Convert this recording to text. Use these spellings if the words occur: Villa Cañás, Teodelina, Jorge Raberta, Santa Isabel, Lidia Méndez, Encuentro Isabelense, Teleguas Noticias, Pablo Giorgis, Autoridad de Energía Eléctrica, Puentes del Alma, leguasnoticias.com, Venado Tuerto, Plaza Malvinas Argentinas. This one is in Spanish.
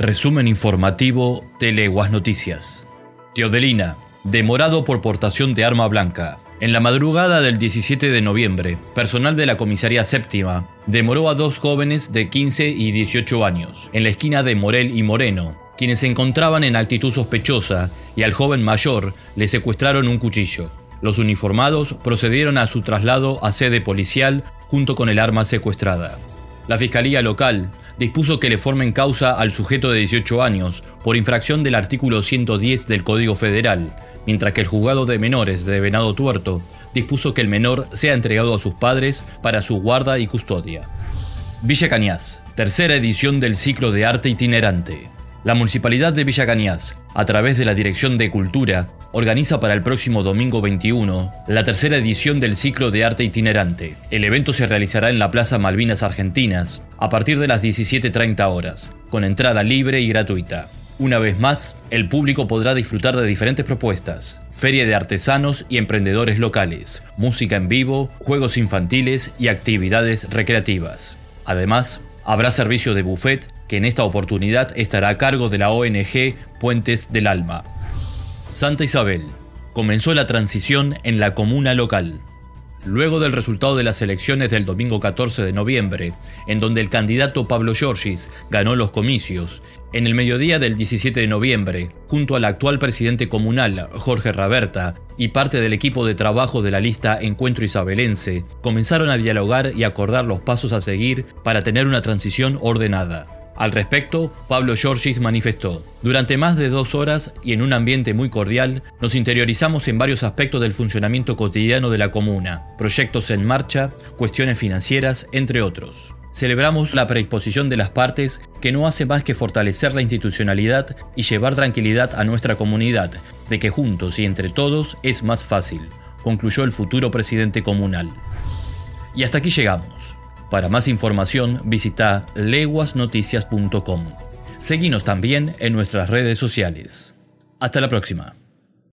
Resumen informativo Teleguas Noticias. Teodelina, demorado por portación de arma blanca. En la madrugada del 17 de noviembre, personal de la Comisaría Séptima demoró a dos jóvenes de 15 y 18 años en la esquina de Morel y Moreno, quienes se encontraban en actitud sospechosa y al joven mayor le secuestraron un cuchillo. Los uniformados procedieron a su traslado a sede policial junto con el arma secuestrada. La Fiscalía Local dispuso que le formen causa al sujeto de 18 años por infracción del artículo 110 del Código Federal, mientras que el juzgado de menores de Venado Tuerto dispuso que el menor sea entregado a sus padres para su guarda y custodia. Villa Cañás, tercera edición del ciclo de arte itinerante. La Municipalidad de Villa Cañás, a través de la Dirección de Cultura, organiza para el próximo domingo 21 la tercera edición del ciclo de arte itinerante. El evento se realizará en la Plaza Malvinas Argentinas a partir de las 17:30 horas, con entrada libre y gratuita. Una vez más, el público podrá disfrutar de diferentes propuestas, feria de artesanos y emprendedores locales, música en vivo, juegos infantiles y actividades recreativas. Además, habrá servicio de buffet que en esta oportunidad estará a cargo de la ONG Puentes del Alma. Santa Isabel. Comenzó la transición en la comuna local. Luego del resultado de las elecciones del domingo 14 de noviembre, en donde el candidato Pablo Giorgis ganó los comicios, en el mediodía del 17 de noviembre, junto al actual presidente comunal, Jorge Raberta, y parte del equipo de trabajo de la lista Encuentro Isabelense, comenzaron a dialogar y acordar los pasos a seguir para tener una transición ordenada. Al respecto, Pablo Giorgis manifestó: "Durante más de 2 horas y en un ambiente muy cordial, nos interiorizamos en varios aspectos del funcionamiento cotidiano de la comuna, proyectos en marcha, cuestiones financieras, entre otros. Celebramos la predisposición de las partes que no hace más que fortalecer la institucionalidad y llevar tranquilidad a nuestra comunidad, de que juntos y entre todos es más fácil", concluyó el futuro presidente comunal. Y hasta aquí llegamos. Para más información, visita leguasnoticias.com. Seguinos también en nuestras redes sociales. Hasta la próxima.